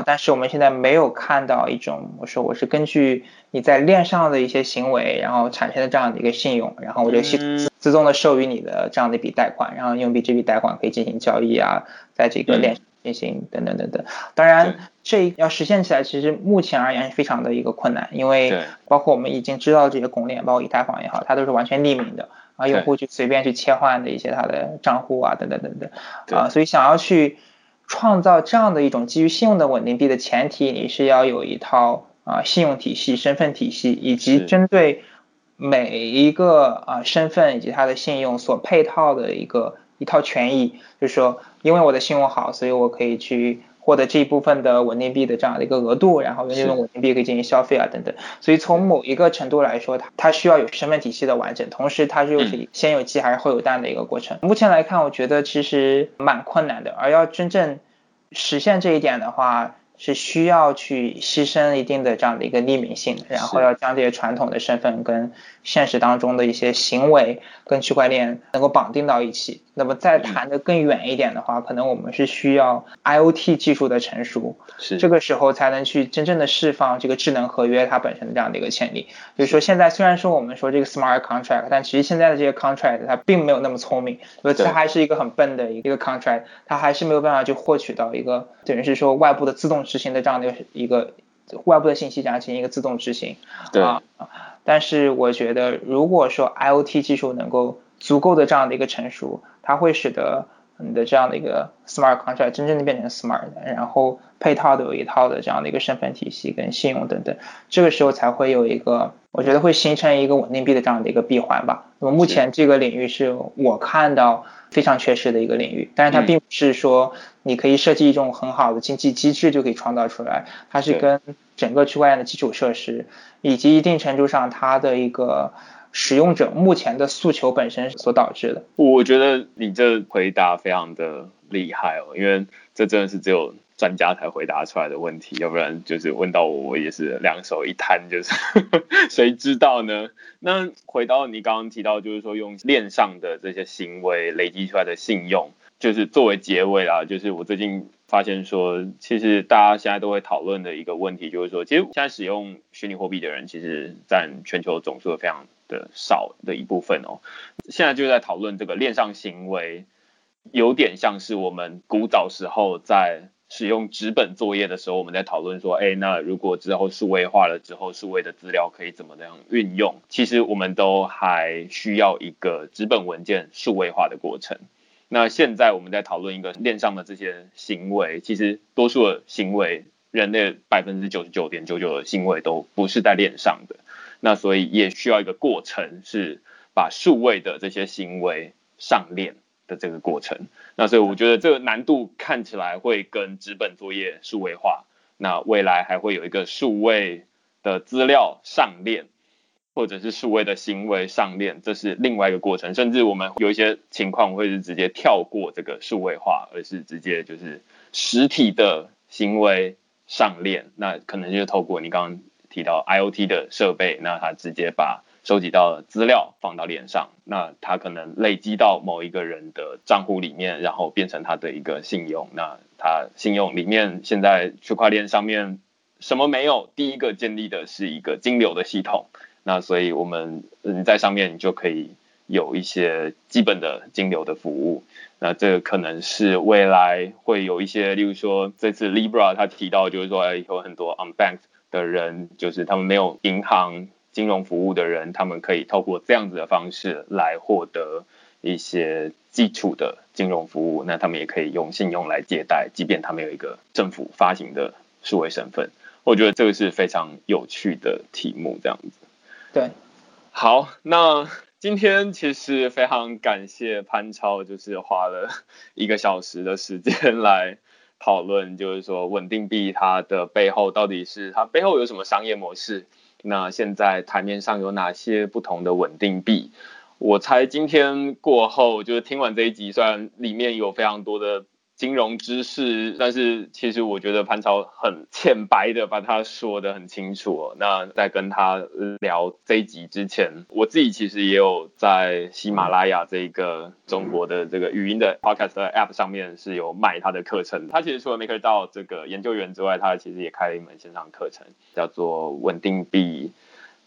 但是我们现在没有看到一种我是根据你在链上的一些行为然后产生的这样的一个信用，然后我就自动的授予你的这样的一笔贷款，然后用这笔贷款可以进行交易啊，在这个链上进行等等等等。当然这要实现起来其实目前而言是非常的一个困难，因为包括我们已经知道这些公链包括以太坊也好，它都是完全匿名的，而用户去随便去切换的一些它的账户啊等等等等所以想要去创造这样的一种基于信用的稳定币的前提，你是要有一套信用体系、身份体系，以及针对每一个身份以及它的信用所配套的一套权益，就是说因为我的信用好，所以我可以去获得这一部分的稳定币的这样的一个额度，然后用这种稳定币可以进行消费啊等等。所以从某一个程度来说，它需要有身份体系的完整，同时它又是先有鸡还是后有蛋的一个过程。目前来看我觉得其实蛮困难的，而要真正实现这一点的话，是需要去牺牲一定的这样的一个匿名性，然后要将这些传统的身份跟现实当中的一些行为跟区块链能够绑定到一起。那么再谈得更远一点的话，可能我们是需要 IoT 技术的成熟，这个时候才能去真正的释放这个智能合约它本身的这样的一个潜力。就是说现在虽然说我们说这个 smart contract， 但其实现在的这些 contract 它并没有那么聪明，它还是一个很笨的一个 contract， 它还是没有办法去获取到一个等于是说外部的自动执行的这样的一个外部的信息，这样进行一个自动执行。对但是我觉得如果说 IoT 技术能够足够的这样的一个成熟，它会使得你的这样的一个 smart contract 真正的变成 smart， 然后配套的有一套的这样的一个身份体系跟信用等等，这个时候才会有一个，我觉得会形成一个稳定币的这样的一个闭环吧。那么目前这个领域是我看到非常缺失的一个领域，但是它并不是说你可以设计一种很好的经济机制就可以创造出来，它是跟整个区块链的基础设施以及一定程度上它的一个使用者目前的诉求本身所导致的。我觉得你这回答非常的厉害因为这真的是只有专家才回答出来的问题，要不然就是问到我也是两手一摊，就是谁知道呢？那回到你刚刚提到，就是说用链上的这些行为累积出来的信用，就是作为结尾啦，就是我最近发现说，其实大家现在都会讨论的一个问题，就是说，其实现在使用虚拟货币的人，其实占全球总数非常的少的一部分哦。现在就在讨论这个链上行为，有点像是我们古早时候在使用纸本作业的时候，我们在讨论说，哎，那如果之后数位化了之后，数位的资料可以怎么样运用？其实我们都还需要一个纸本文件数位化的过程。那现在我们在讨论一个链上的这些行为，其实多数的行为，人类 99.99% 的行为都不是在链上的。那所以也需要一个过程，是把数位的这些行为上链的这个过程。那所以我觉得这个难度看起来会跟纸本作业数位化，那未来还会有一个数位的资料上链，或者是数位的行为上链，这是另外一个过程。甚至我们有一些情况会是直接跳过这个数位化，而是直接就是实体的行为上链，那可能就是透过你刚刚提到 IoT 的设备，那它直接把收集到的资料放到链上，那它可能累积到某一个人的账户里面，然后变成他的一个信用。那他信用里面，现在区块链上面什么没有，第一个建立的是一个金流的系统，那所以我们你在上面你就可以有一些基本的金流的服务。那这个可能是未来会有一些，例如说这次 Libra 他提到就是说，有很多 unbanked 的人，就是他们没有银行金融服务的人，他们可以透过这样子的方式来获得一些基础的金融服务，那他们也可以用信用来借贷，即便他们有一个政府发行的数位身份。我觉得这个是非常有趣的题目，这样子。对，好，那今天其实非常感谢潘超，就是花了1个小时的时间来讨论，就是说稳定币它的背后到底是它背后有什么商业模式，那现在台面上有哪些不同的稳定币。我猜今天过后，就是听完这一集，虽然里面有非常多的金融知识，但是其实我觉得潘超很浅白的把它说得很清楚哦。那在跟他聊这一集之前，我自己其实也有在喜马拉雅这个中国的这个语音的 podcast 的 app 上面是有卖他的课程。他其实除了 MakerDAO 这个研究员之外，他其实也开了一门线上课程，叫做稳定币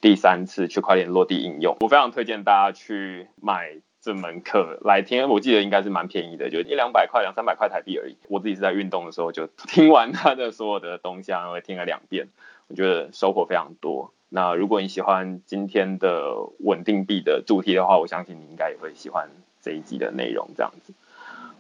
第3次区块链落地应用。我非常推荐大家去买这门课来听，我记得应该是蛮便宜的，就100-200块、200-300块台币而已。我自己是在运动的时候就听完他的所有的东西，然后听了2遍，我觉得收获非常多。那如果你喜欢今天的稳定币的主题的话，我相信你应该也会喜欢这一集的内容，这样子。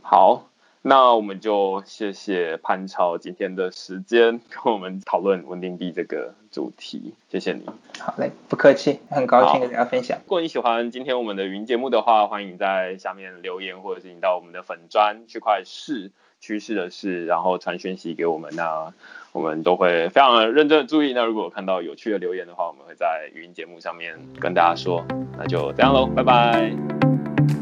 好，那我们就谢谢潘超今天的时间跟我们讨论稳定币这个主题，谢谢你。好嘞，不客气，很高兴跟大家分享。如果你喜欢今天我们的语音节目的话，欢迎你在下面留言，或者是你到我们的粉专区块市趋势的事，然后传讯息给我们，那我们都会非常认真的注意。那如果看到有趣的留言的话，我们会在语音节目上面跟大家说。那就这样咯，拜拜。